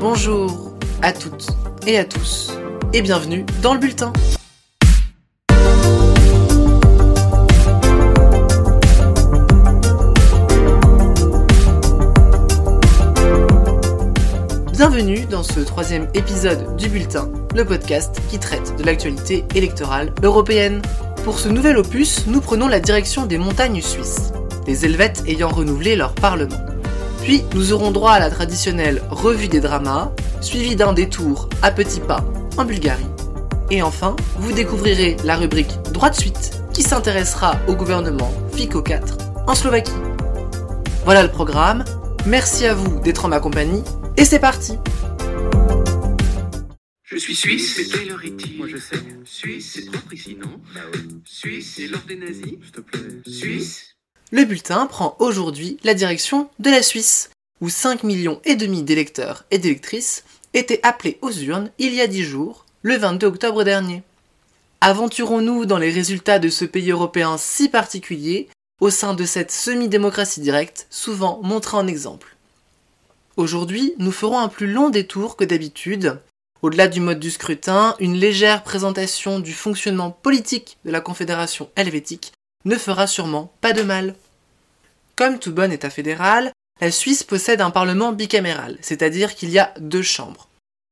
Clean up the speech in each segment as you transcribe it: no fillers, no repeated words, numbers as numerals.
Bonjour à toutes et à tous et bienvenue dans le bulletin. Bienvenue dans ce troisième épisode du bulletin, le podcast qui traite de l'actualité électorale européenne. Pour ce nouvel opus, nous prenons la direction des montagnes suisses, les Helvètes ayant renouvelé leur parlement. Puis nous aurons droit à la traditionnelle revue des dramas, suivie d'un détour à petits pas en Bulgarie. Et enfin, vous découvrirez la rubrique droit de suite qui s'intéressera au gouvernement Fico IV en Slovaquie. Voilà le programme, merci à vous d'être en ma compagnie. Et c'est parti. Je suis suisse, c'est Taylor-Hitty. Moi je sais. Suisse, c'est propre ici, non ? Bah ouais. Suisse, c'est l'ordre des nazis. S'il te plaît. Suisse. Le bulletin prend aujourd'hui la direction de la Suisse, où 5,5 millions d'électeurs et d'électrices étaient appelés aux urnes il y a 10 jours, le 22 octobre dernier. Aventurons-nous dans les résultats de ce pays européen si particulier, au sein de cette semi-démocratie directe, souvent montrée en exemple. Aujourd'hui, nous ferons un plus long détour que d'habitude. Au-delà du mode du scrutin, une légère présentation du fonctionnement politique de la Confédération helvétique ne fera sûrement pas de mal. Comme tout bon État fédéral, la Suisse possède un parlement bicaméral, c'est-à-dire qu'il y a deux chambres.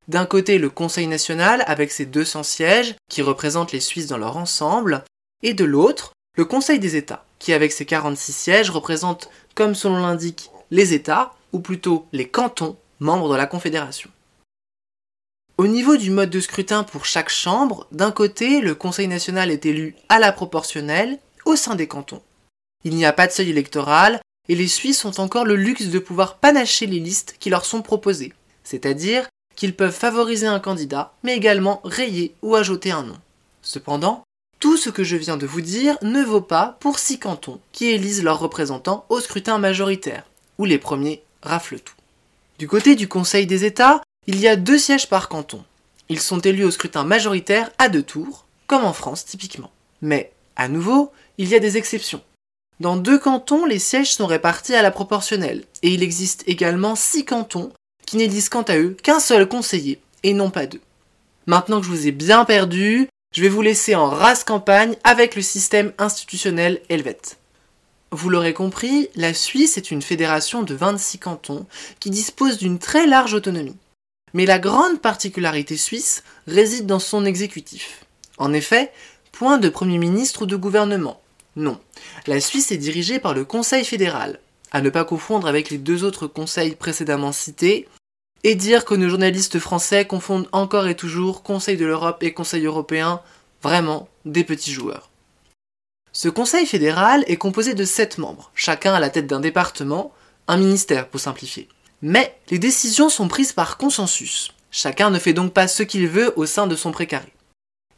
D'un côté, le Conseil national, avec ses 200 sièges, qui représentent les Suisses dans leur ensemble, et de l'autre, le Conseil des États, qui avec ses 46 sièges représente, comme son nom l'indique, les États, ou plutôt les cantons, membres de la Confédération. Au niveau du mode de scrutin pour chaque chambre, d'un côté, le Conseil national est élu à la proportionnelle au sein des cantons. Il n'y a pas de seuil électoral, et les Suisses ont encore le luxe de pouvoir panacher les listes qui leur sont proposées, c'est-à-dire qu'ils peuvent favoriser un candidat, mais également rayer ou ajouter un nom. Cependant, tout ce que je viens de vous dire ne vaut pas pour 6 cantons qui élisent leurs représentants au scrutin majoritaire, où les premiers rafle tout. Du côté du Conseil des États, il y a 2 sièges par canton. Ils sont élus au scrutin majoritaire à 2 tours, comme en France typiquement. Mais, à nouveau, il y a des exceptions. Dans 2 cantons, les sièges sont répartis à la proportionnelle, et il existe également 6 cantons qui n'élisent quant à eux qu'un seul conseiller, et non pas 2. Maintenant que je vous ai bien perdu, je vais vous laisser en rase campagne avec le système institutionnel helvète. Vous l'aurez compris, la Suisse est une fédération de 26 cantons qui dispose d'une très large autonomie. Mais la grande particularité suisse réside dans son exécutif. En effet, point de Premier ministre ou de gouvernement. Non, la Suisse est dirigée par le Conseil fédéral, à ne pas confondre avec les 2 autres conseils précédemment cités, et dire que nos journalistes français confondent encore et toujours Conseil de l'Europe et Conseil européen, vraiment des petits joueurs. Ce Conseil fédéral est composé de 7 membres, chacun à la tête d'un département, un ministère pour simplifier. Mais les décisions sont prises par consensus. Chacun ne fait donc pas ce qu'il veut au sein de son précaré.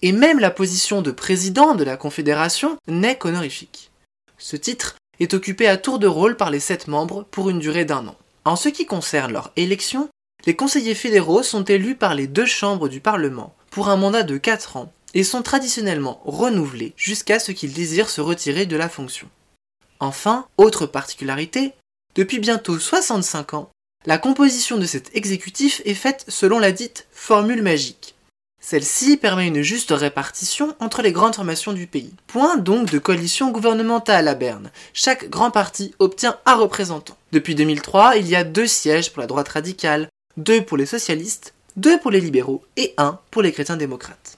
Et même la position de président de la Confédération n'est qu'honorifique. Ce titre est occupé à tour de rôle par les 7 membres pour une durée d'1 an. En ce qui concerne leur élection, les conseillers fédéraux sont élus par les 2 chambres du Parlement pour un mandat de 4 ans. Et sont traditionnellement renouvelés jusqu'à ce qu'ils désirent se retirer de la fonction. Enfin, autre particularité, depuis bientôt 65 ans, la composition de cet exécutif est faite selon la dite formule magique. Celle-ci permet une juste répartition entre les grandes formations du pays. Point donc de coalition gouvernementale à Berne. Chaque grand parti obtient un représentant. Depuis 2003, il y a 2 sièges pour la droite radicale, 2 pour les socialistes, 2 pour les libéraux et 1 pour les chrétiens démocrates.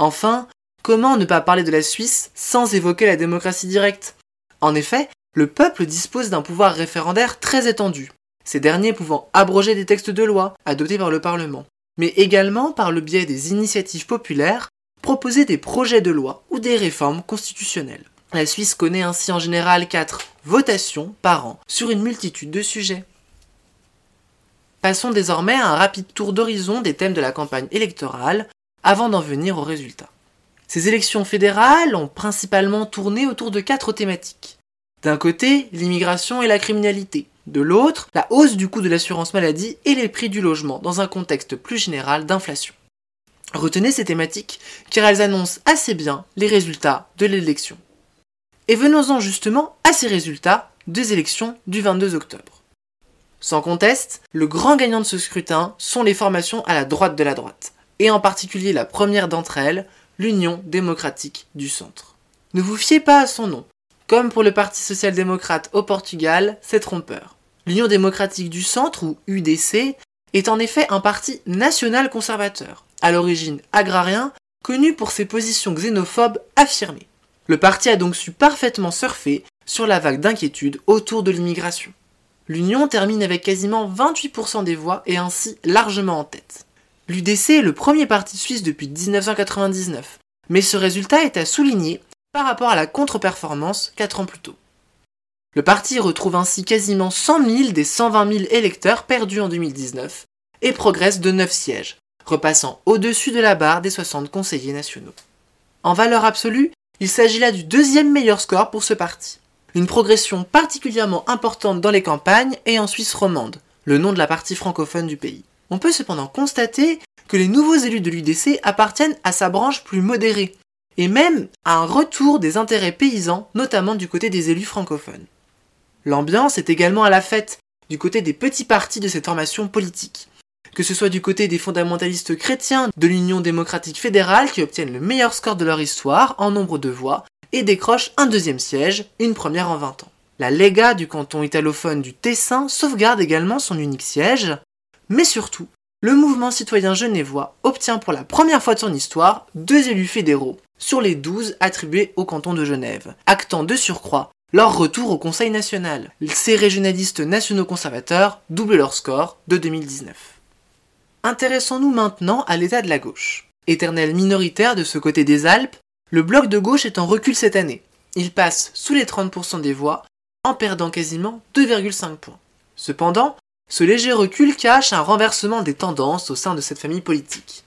Enfin, comment ne pas parler de la Suisse sans évoquer la démocratie directe ? En effet, le peuple dispose d'un pouvoir référendaire très étendu, ces derniers pouvant abroger des textes de loi adoptés par le Parlement, mais également par le biais des initiatives populaires, proposer des projets de loi ou des réformes constitutionnelles. La Suisse connaît ainsi en général 4 votations par an sur une multitude de sujets. Passons désormais à un rapide tour d'horizon des thèmes de la campagne électorale, avant d'en venir aux résultats. Ces élections fédérales ont principalement tourné autour de 4 thématiques. D'un côté, l'immigration et la criminalité. De l'autre, la hausse du coût de l'assurance maladie et les prix du logement dans un contexte plus général d'inflation. Retenez ces thématiques car elles annoncent assez bien les résultats de l'élection. Et venons-en justement à ces résultats des élections du 22 octobre. Sans conteste, le grand gagnant de ce scrutin sont les formations à la droite de la droite, et en particulier la première d'entre elles, l'Union Démocratique du Centre. Ne vous fiez pas à son nom. Comme pour le Parti social-démocrate au Portugal, c'est trompeur. L'Union Démocratique du Centre, ou UDC, est en effet un parti national conservateur, à l'origine agrarien, connu pour ses positions xénophobes affirmées. Le parti a donc su parfaitement surfer sur la vague d'inquiétude autour de l'immigration. L'Union termine avec quasiment 28% des voix et ainsi largement en tête. L'UDC est le premier parti suisse depuis 1999, mais ce résultat est à souligner par rapport à la contre-performance 4 ans plus tôt. Le parti retrouve ainsi quasiment 100 000 des 120 000 électeurs perdus en 2019 et progresse de 9 sièges, repassant au-dessus de la barre des 60 conseillers nationaux. En valeur absolue, il s'agit là du deuxième meilleur score pour ce parti. Une progression particulièrement importante dans les campagnes et en Suisse romande, le nom de la partie francophone du pays. On peut cependant constater que les nouveaux élus de l'UDC appartiennent à sa branche plus modérée, et même à un retour des intérêts paysans, notamment du côté des élus francophones. L'ambiance est également à la fête, du côté des petits partis de cette formation politique. Que ce soit du côté des fondamentalistes chrétiens de l'Union démocratique fédérale qui obtiennent le meilleur score de leur histoire en nombre de voix, et décroche un deuxième siège, une première en 20 ans. La Lega du canton italophone du Tessin sauvegarde également son unique siège, mais surtout, le mouvement citoyen genevois obtient pour la première fois de son histoire 2 élus fédéraux sur les 12 attribués au canton de Genève, actant de surcroît leur retour au Conseil national. Ces régionalistes nationaux conservateurs doublent leur score de 2019. Intéressons-nous maintenant à l'état de la gauche. Éternel minoritaire de ce côté des Alpes, le bloc de gauche est en recul cette année. Il passe sous les 30% des voix, en perdant quasiment 2,5 points. Cependant, ce léger recul cache un renversement des tendances au sein de cette famille politique.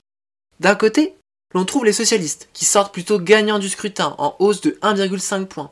D'un côté, l'on trouve les socialistes, qui sortent plutôt gagnants du scrutin, en hausse de 1,5 points.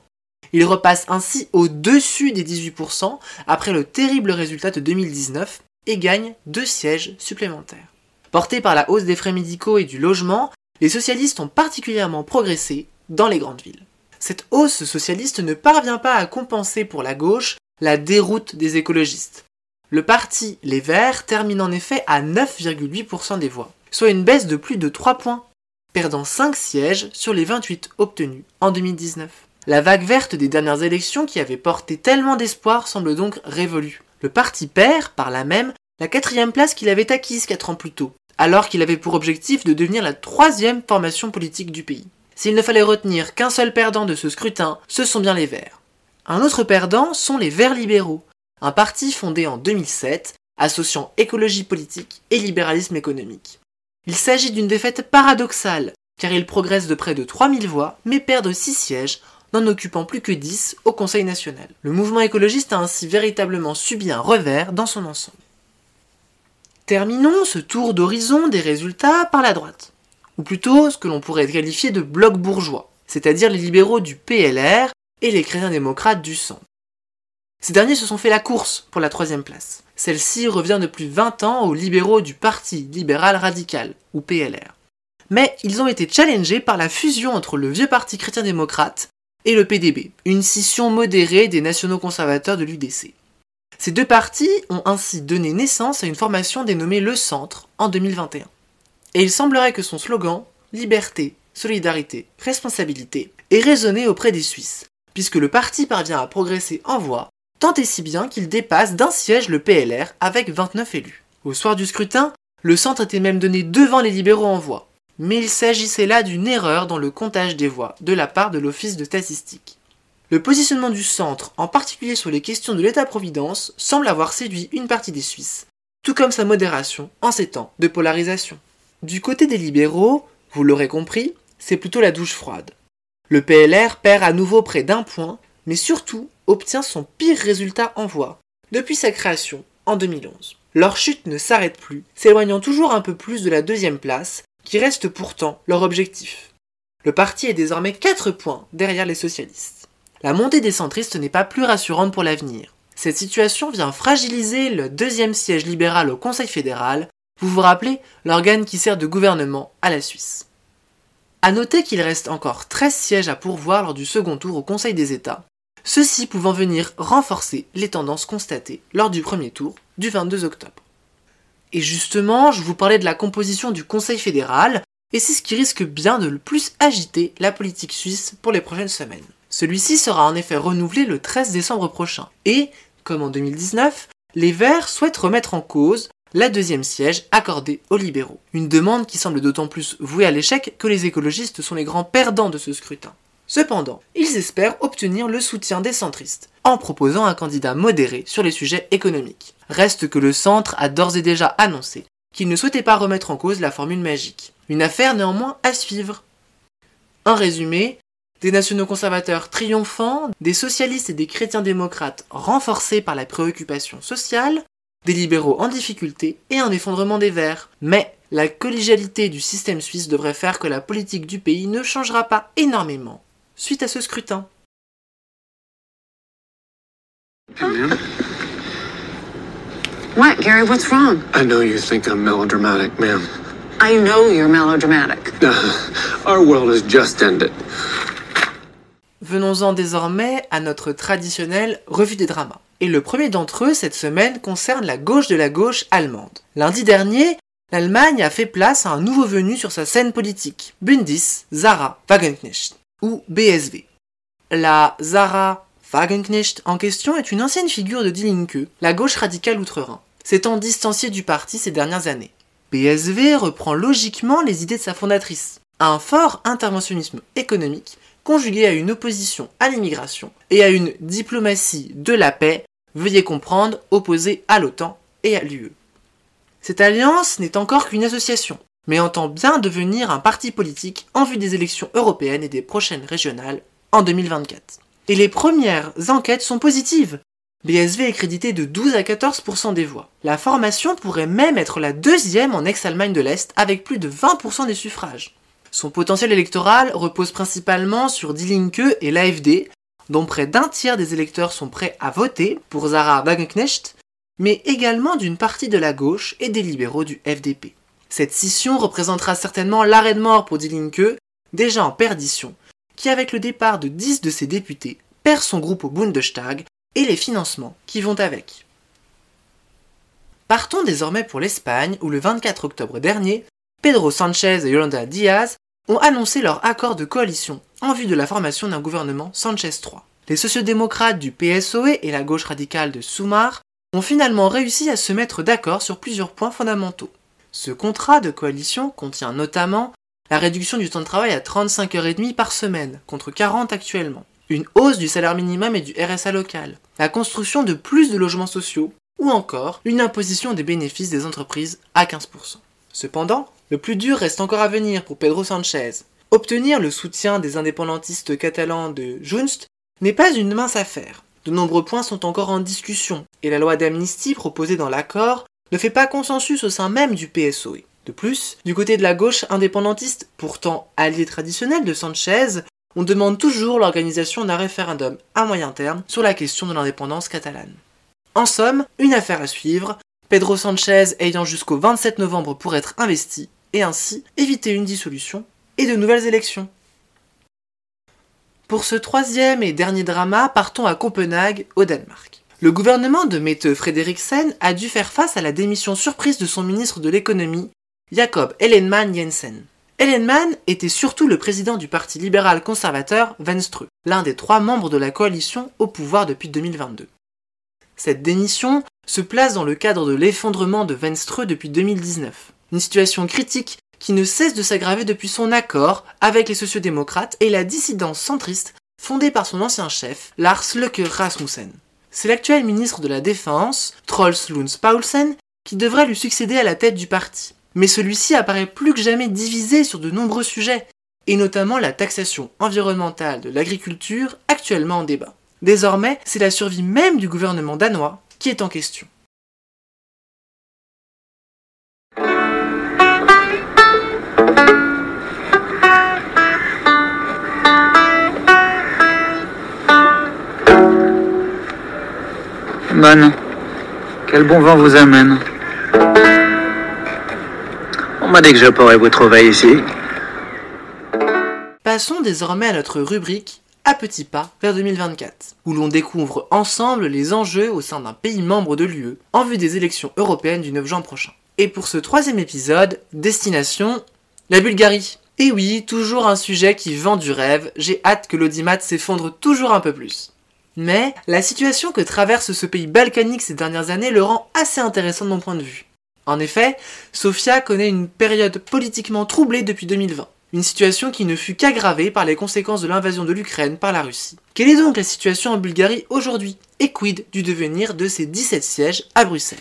Ils repassent ainsi au-dessus des 18% après le terrible résultat de 2019 et gagnent 2 sièges supplémentaires. Portés par la hausse des frais médicaux et du logement, les socialistes ont particulièrement progressé dans les grandes villes. Cette hausse socialiste ne parvient pas à compenser pour la gauche la déroute des écologistes. Le parti Les Verts termine en effet à 9,8% des voix, soit une baisse de plus de 3 points, perdant 5 sièges sur les 28 obtenus en 2019. La vague verte des dernières élections qui avait porté tellement d'espoir semble donc révolue. Le parti perd, par là même, la 4e place qu'il avait acquise 4 ans plus tôt, alors qu'il avait pour objectif de devenir la 3e formation politique du pays. S'il ne fallait retenir qu'un seul perdant de ce scrutin, ce sont bien les Verts. Un autre perdant sont les Verts libéraux, un parti fondé en 2007, associant écologie politique et libéralisme économique. Il s'agit d'une défaite paradoxale, car il progresse de près de 3000 voix, mais perd 6 sièges, n'en occupant plus que 10 au Conseil national. Le mouvement écologiste a ainsi véritablement subi un revers dans son ensemble. Terminons ce tour d'horizon des résultats par la droite, ou plutôt ce que l'on pourrait qualifier de bloc bourgeois, c'est-à-dire les libéraux du PLR et les chrétiens-démocrates du centre. Ces derniers se sont fait la course pour la 3e place. Celle-ci revient depuis 20 ans aux libéraux du Parti Libéral Radical, ou PLR. Mais ils ont été challengés par la fusion entre le vieux parti chrétien-démocrate et le PDB, une scission modérée des nationaux conservateurs de l'UDC. Ces 2 partis ont ainsi donné naissance à une formation dénommée Le Centre en 2021. Et il semblerait que son slogan « Liberté, solidarité, responsabilité » ait résonné auprès des Suisses, puisque le parti parvient à progresser en voix, tant et si bien qu'il dépasse d'1 siège le PLR avec 29 élus. Au soir du scrutin, Le Centre était même donné devant les libéraux en voix, mais il s'agissait là d'une erreur dans le comptage des voix de la part de l'Office de statistique. Le positionnement du centre, en particulier sur les questions de l'État-providence, semble avoir séduit une partie des Suisses, tout comme sa modération en ces temps de polarisation. Du côté des libéraux, vous l'aurez compris, c'est plutôt la douche froide. Le PLR perd à nouveau près d'1 point, mais surtout obtient son pire résultat en voix, depuis sa création en 2011. Leur chute ne s'arrête plus, s'éloignant toujours un peu plus de la 2e place, qui reste pourtant leur objectif. Le parti est désormais 4 points derrière les socialistes. La montée des centristes n'est pas plus rassurante pour l'avenir. Cette situation vient fragiliser le 2e siège libéral au Conseil fédéral, vous vous rappelez, l'organe qui sert de gouvernement à la Suisse. A noter qu'il reste encore 13 sièges à pourvoir lors du second tour au Conseil des États, ceci pouvant venir renforcer les tendances constatées lors du premier tour du 22 octobre. Et justement, je vous parlais de la composition du Conseil fédéral, et c'est ce qui risque bien de le plus agiter la politique suisse pour les prochaines semaines. Celui-ci sera en effet renouvelé le 13 décembre prochain, et, comme en 2019, les Verts souhaitent remettre en cause la deuxième siège accordée aux libéraux. Une demande qui semble d'autant plus vouée à l'échec que les écologistes sont les grands perdants de ce scrutin. Cependant, ils espèrent obtenir le soutien des centristes, en proposant un candidat modéré sur les sujets économiques. Reste que le centre a d'ores et déjà annoncé qu'il ne souhaitait pas remettre en cause la formule magique. Une affaire néanmoins à suivre. En résumé, des nationaux conservateurs triomphants, des socialistes et des chrétiens démocrates renforcés par la préoccupation sociale, des libéraux en difficulté et un effondrement des Verts. Mais la collégialité du système suisse devrait faire que la politique du pays ne changera pas énormément suite à ce scrutin. Hello. What, Gary? What's wrong? I know you think I'm melodramatic, ma'am. I know you're melodramatic. Our world has just ended. Venons-en désormais à notre traditionnelle revue des dramas. Et le premier d'entre eux cette semaine concerne la gauche de la gauche allemande. Lundi dernier, l'Allemagne a fait place à un nouveau venu sur sa scène politique, Bündnis Sahra Wagenknecht, ou BSW. La Sahra Wagenknecht en question est une ancienne figure de Die Linke, la gauche radicale outre-Rhin, s'étant distanciée du parti ces dernières années. BSW reprend logiquement les idées de sa fondatrice, un fort interventionnisme économique conjugué à une opposition à l'immigration et à une diplomatie de la paix, veuillez comprendre, opposée à l'OTAN et à l'UE. Cette alliance n'est encore qu'une association, mais entend bien devenir un parti politique en vue des élections européennes et des prochaines régionales en 2024. Et les premières enquêtes sont positives. BSW est crédité de 12 à 14% des voix. La formation pourrait même être la deuxième en ex-Allemagne de l'Est avec plus de 20% des suffrages. Son potentiel électoral repose principalement sur Die Linke et l'AFD, dont près d'un tiers des électeurs sont prêts à voter pour Sahra Wagenknecht, mais également d'une partie de la gauche et des libéraux du FDP. Cette scission représentera certainement l'arrêt de mort pour Die Linke, déjà en perdition, qui avec le départ de 10 de ses députés, perd son groupe au Bundestag et les financements qui vont avec. Partons désormais pour l'Espagne, où le 24 octobre dernier, Pedro Sánchez et Yolanda Díaz ont annoncé leur accord de coalition en vue de la formation d'un gouvernement Sánchez III. Les sociodémocrates du PSOE et la gauche radicale de Sumar ont finalement réussi à se mettre d'accord sur plusieurs points fondamentaux. Ce contrat de coalition contient notamment la réduction du temps de travail à 35h30 par semaine, contre 40 actuellement, une hausse du salaire minimum et du RSA local, la construction de plus de logements sociaux, ou encore une imposition des bénéfices des entreprises à 15%. Cependant, le plus dur reste encore à venir pour Pedro Sánchez. Obtenir le soutien des indépendantistes catalans de Junts n'est pas une mince affaire. De nombreux points sont encore en discussion, et la loi d'amnistie proposée dans l'accord ne fait pas consensus au sein même du PSOE. De plus, du côté de la gauche indépendantiste, pourtant allié traditionnel de Sánchez, on demande toujours l'organisation d'un référendum à moyen terme sur la question de l'indépendance catalane. En somme, une affaire à suivre, Pedro Sánchez ayant jusqu'au 27 novembre pour être investi, et ainsi éviter une dissolution et de nouvelles élections. Pour ce troisième et dernier drama, partons à Copenhague, au Danemark. Le gouvernement de Mette Frederiksen a dû faire face à la démission surprise de son ministre de l'économie, Jacob Ellemann Jensen. Ellemann était surtout le président du parti libéral conservateur Venstre, l'un des trois membres de la coalition au pouvoir depuis 2022. Cette démission se place dans le cadre de l'effondrement de Venstre depuis 2019. Une situation critique qui ne cesse de s'aggraver depuis son accord avec les sociodémocrates et la dissidence centriste fondée par son ancien chef, Lars Løkke Rasmussen. C'est l'actuel ministre de la Défense, Troels Lund Poulsen, qui devrait lui succéder à la tête du parti. Mais celui-ci apparaît plus que jamais divisé sur de nombreux sujets, et notamment la taxation environnementale de l'agriculture actuellement en débat. Désormais, c'est la survie même du gouvernement danois qui est en question. Bonne, quel bon vent vous amène. On m'a dit que je pourrais vous trouver ici. Passons désormais à notre rubrique « à petits pas vers 2024, où l'on découvre ensemble les enjeux au sein d'un pays membre de l'UE en vue des élections européennes du 9 juin prochain. Et pour ce troisième épisode, destination, la Bulgarie. Et oui, toujours un sujet qui vend du rêve, j'ai hâte que l'audimat s'effondre toujours un peu plus. Mais la situation que traverse ce pays balkanique ces dernières années le rend assez intéressant de mon point de vue. En effet, Sofia connaît une période politiquement troublée depuis 2020. Une situation qui ne fut qu'aggravée par les conséquences de l'invasion de l'Ukraine par la Russie. Quelle est donc la situation en Bulgarie aujourd'hui? Et quid du devenir de ces 17 sièges à Bruxelles?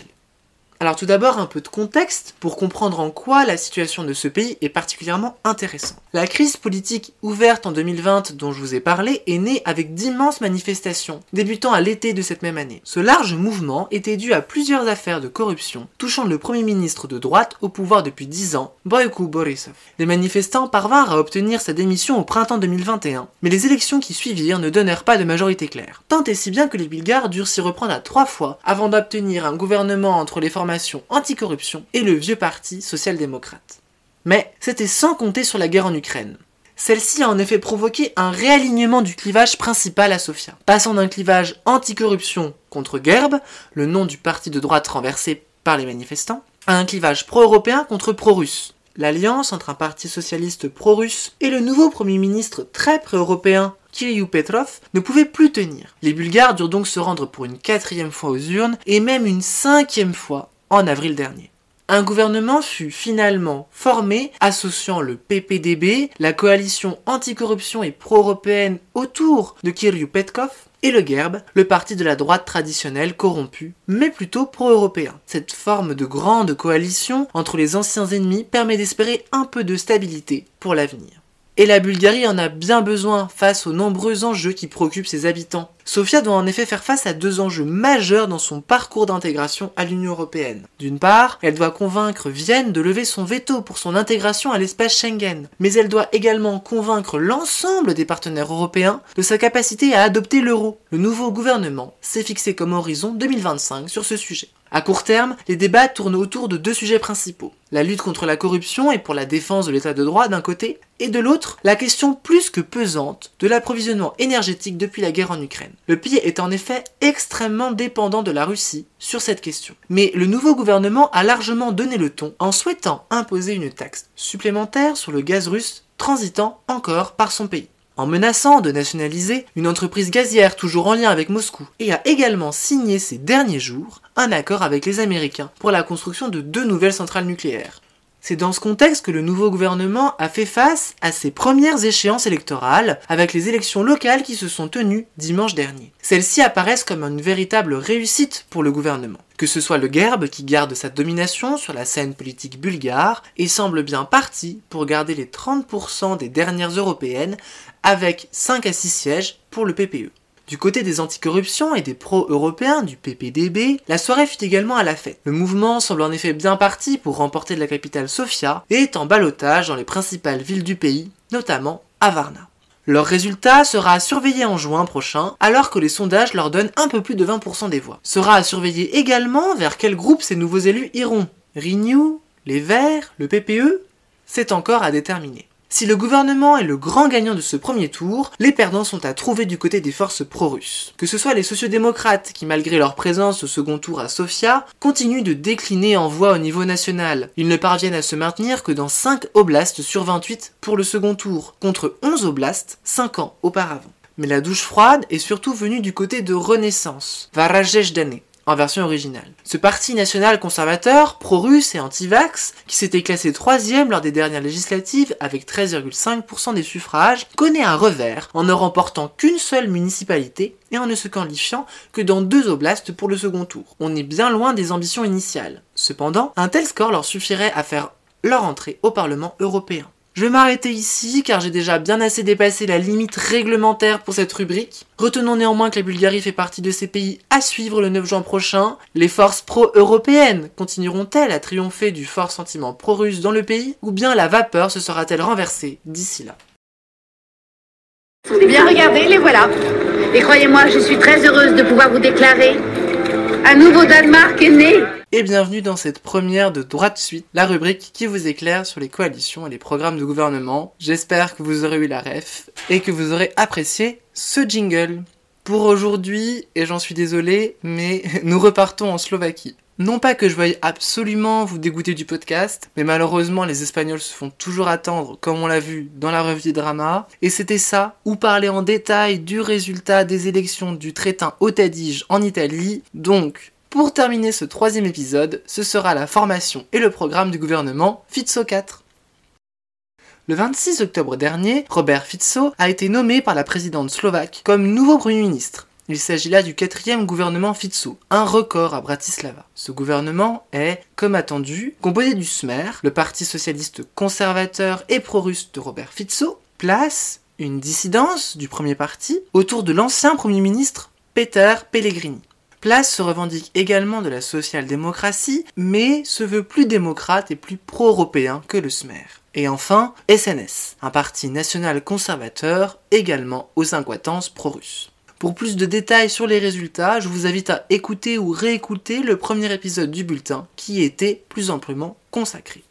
Alors tout d'abord un peu de contexte pour comprendre en quoi la situation de ce pays est particulièrement intéressante. La crise politique ouverte en 2020 dont je vous ai parlé est née avec d'immenses manifestations, débutant à l'été de cette même année. Ce large mouvement était dû à plusieurs affaires de corruption, touchant le premier ministre de droite au pouvoir depuis 10 ans, Boyko Borisov. Les manifestants parvinrent à obtenir sa démission au printemps 2021, mais les élections qui suivirent ne donnèrent pas de majorité claire. Tant et si bien que les Bulgares durent s'y reprendre à 3 fois avant d'obtenir un gouvernement entre les formations anticorruption et le vieux parti social-démocrate. Mais c'était sans compter sur la guerre en Ukraine. Celle-ci a en effet provoqué un réalignement du clivage principal à Sofia, passant d'un clivage anticorruption contre GERB, le nom du parti de droite renversé par les manifestants, à un clivage pro-européen contre pro-russe. L'alliance entre un parti socialiste pro-russe et le nouveau premier ministre très pré-européen Kiril Petkov ne pouvait plus tenir. Les Bulgares durent donc se rendre pour une 4e fois aux urnes et même une 5e fois en avril dernier. Un gouvernement fut finalement formé, associant le PPDB, la coalition anticorruption et pro-européenne autour de Kiril Petkov, et le GERB, le parti de la droite traditionnelle corrompu, mais plutôt pro-européen. Cette forme de grande coalition entre les anciens ennemis permet d'espérer un peu de stabilité pour l'avenir. Et la Bulgarie en a bien besoin face aux nombreux enjeux qui préoccupent ses habitants. Sofia doit en effet faire face à 2 enjeux majeurs dans son parcours d'intégration à l'Union Européenne. D'une part, elle doit convaincre Vienne de lever son veto pour son intégration à l'espace Schengen, mais elle doit également convaincre l'ensemble des partenaires européens de sa capacité à adopter l'euro. Le nouveau gouvernement s'est fixé comme horizon 2025 sur ce sujet. À court terme, les débats tournent autour de 2 sujets principaux. La lutte contre la corruption et pour la défense de l'état de droit d'un côté, et de l'autre, la question plus que pesante de l'approvisionnement énergétique depuis la guerre en Ukraine. Le pays est en effet extrêmement dépendant de la Russie sur cette question. Mais le nouveau gouvernement a largement donné le ton en souhaitant imposer une taxe supplémentaire sur le gaz russe transitant encore par son pays, en menaçant de nationaliser une entreprise gazière toujours en lien avec Moscou, et a également signé ces derniers jours un accord avec les Américains pour la construction de 2 nouvelles centrales nucléaires. C'est dans ce contexte que le nouveau gouvernement a fait face à ses premières échéances électorales avec les élections locales qui se sont tenues dimanche dernier. Celles-ci apparaissent comme une véritable réussite pour le gouvernement. Que ce soit le GERB qui garde sa domination sur la scène politique bulgare et semble bien parti pour garder les 30% des dernières européennes avec 5 à 6 sièges pour le PPE. Du côté des anticorruptions et des pro-européens du PPDB, la soirée fut également à la fête. Le mouvement semble en effet bien parti pour remporter de la capitale Sofia et est en ballottage dans les principales villes du pays, notamment à Varna. Leur résultat sera à surveiller en juin prochain, alors que les sondages leur donnent un peu plus de 20% des voix. Sera à surveiller également vers quel groupe ces nouveaux élus iront. Renew, les Verts, le PPE, c'est encore à déterminer. Si le gouvernement est le grand gagnant de ce premier tour, les perdants sont à trouver du côté des forces pro-russes. Que ce soit les sociodémocrates qui, malgré leur présence au second tour à Sofia, continuent de décliner en voix au niveau national. Ils ne parviennent à se maintenir que dans 5 oblasts sur 28 pour le second tour, contre 11 oblasts 5 ans auparavant. Mais la douche froide est surtout venue du côté de Renaissance, Varajejdane, en version originale. Ce parti national conservateur, pro-russe et anti-vax, qui s'était classé 3e lors des dernières législatives avec 13,5% des suffrages, connaît un revers en ne remportant qu'une seule municipalité et en ne se qualifiant que dans 2 oblasts pour le second tour. On est bien loin des ambitions initiales. Cependant, un tel score leur suffirait à faire leur entrée au Parlement européen. Je vais m'arrêter ici car j'ai déjà bien assez dépassé la limite réglementaire pour cette rubrique. Retenons néanmoins que la Bulgarie fait partie de ces pays à suivre le 9 juin prochain. Les forces pro-européennes continueront-elles à triompher du fort sentiment pro-russe dans le pays ou bien la vapeur se sera-t-elle renversée d'ici là? Vous avez bien regardé, les voilà. Et croyez-moi, je suis très heureuse de pouvoir vous déclarer un nouveau Danemark est né. et bienvenue dans cette première de Droit de Suite, la rubrique qui vous éclaire sur les coalitions et les programmes de gouvernement. J'espère que vous aurez eu la ref et que vous aurez apprécié ce jingle. Pour aujourd'hui, et j'en suis désolé, mais nous repartons en Slovaquie. Non pas que je veuille absolument vous dégoûter du podcast, mais malheureusement les Espagnols se font toujours attendre, comme on l'a vu dans la revue des dramas, et c'était ça, où parler en détail du résultat des élections du traitin au Tadige en Italie. Donc, pour terminer ce troisième épisode, ce sera la formation et le programme du gouvernement Fico IV. Le 26 octobre dernier, Robert Fico a été nommé par la présidente slovaque comme nouveau Premier ministre. Il s'agit là du 4e gouvernement Fico, un record à Bratislava. Ce gouvernement est, comme attendu, composé du SMER, le parti socialiste conservateur et pro-russe de Robert Fico, place une dissidence du premier parti autour de l'ancien Premier ministre Peter Pellegrini. Place se revendique également de la social-démocratie, mais se veut plus démocrate et plus pro-européen que le SMER. Et enfin, SNS, un parti national conservateur, également aux incohérences pro-russes. Pour plus de détails sur les résultats, je vous invite à écouter ou réécouter le premier épisode du bulletin qui y était plus amplement consacré.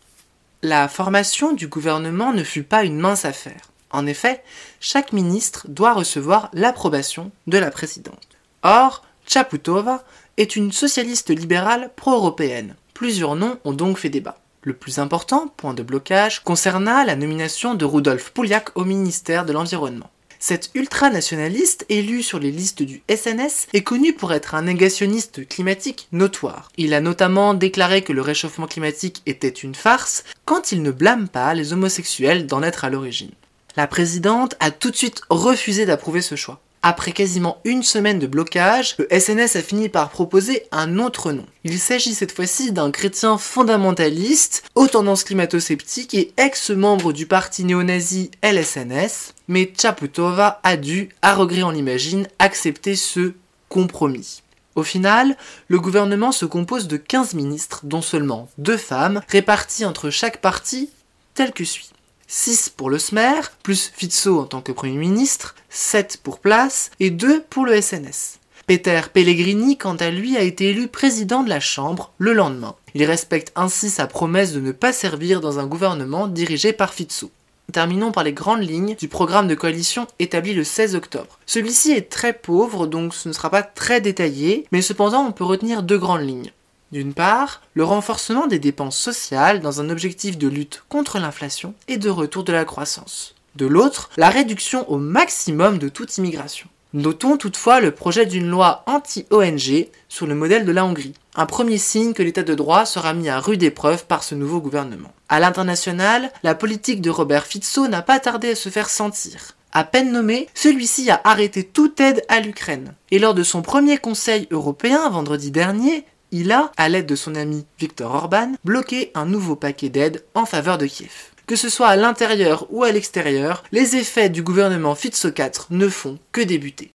La formation du gouvernement ne fut pas une mince affaire. En effet, chaque ministre doit recevoir l'approbation de la présidente. Or, Čaputová est une socialiste libérale pro-européenne. Plusieurs noms ont donc fait débat. Le plus important point de blocage concerna la nomination de Rudolf Pouliak au ministère de l'Environnement. Cet ultranationaliste, élu sur les listes du SNS, est connu pour être un négationniste climatique notoire. Il a notamment déclaré que le réchauffement climatique était une farce, quand il ne blâme pas les homosexuels d'en être à l'origine. La présidente a tout de suite refusé d'approuver ce choix. Après quasiment une semaine de blocage, le SNS a fini par proposer un autre nom. Il s'agit cette fois-ci d'un chrétien fondamentaliste, aux tendances climato-sceptiques et ex-membre du parti néo-nazi LSNS, mais Čaputová a dû, à regret on l'imagine, accepter ce compromis. Au final, le gouvernement se compose de 15 ministres, dont seulement 2 femmes, réparties entre chaque parti, tel que suit. 6 pour le SMER, plus Fico en tant que Premier ministre, 7 pour Place et 2 pour le SNS. Peter Pellegrini, quant à lui, a été élu président de la Chambre le lendemain. Il respecte ainsi sa promesse de ne pas servir dans un gouvernement dirigé par Fico. Terminons par les grandes lignes du programme de coalition établi le 16 octobre. Celui-ci est très pauvre, donc ce ne sera pas très détaillé, mais cependant on peut retenir 2 grandes lignes. D'une part, le renforcement des dépenses sociales dans un objectif de lutte contre l'inflation et de retour de la croissance. De l'autre, la réduction au maximum de toute immigration. Notons toutefois le projet d'une loi anti-ONG sur le modèle de la Hongrie. Un premier signe que l'état de droit sera mis à rude épreuve par ce nouveau gouvernement. À l'international, la politique de Robert Fico n'a pas tardé à se faire sentir. À peine nommé, celui-ci a arrêté toute aide à l'Ukraine. Et lors de son premier conseil européen vendredi dernier, il a, à l'aide de son ami Viktor Orban, bloqué un nouveau paquet d'aides en faveur de Kiev. Que ce soit à l'intérieur ou à l'extérieur, les effets du gouvernement Fico IV ne font que débuter.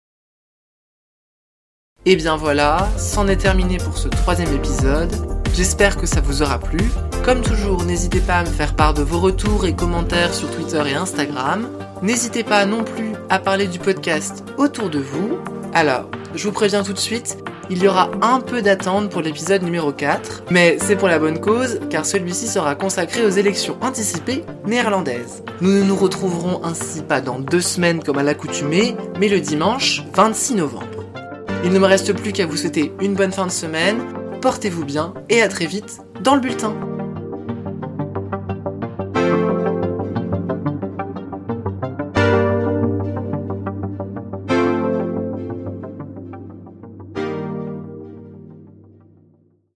Et bien voilà, c'en est terminé pour ce troisième épisode. J'espère que ça vous aura plu. Comme toujours, n'hésitez pas à me faire part de vos retours et commentaires sur Twitter et Instagram. N'hésitez pas non plus à parler du podcast autour de vous. Alors, je vous préviens tout de suite, il y aura un peu d'attente pour l'épisode numéro 4, mais c'est pour la bonne cause, car celui-ci sera consacré aux élections anticipées néerlandaises. Nous ne nous retrouverons ainsi pas dans 2 semaines comme à l'accoutumée, mais le dimanche 26 novembre. Il ne me reste plus qu'à vous souhaiter une bonne fin de semaine, portez-vous bien et à très vite dans le bulletin.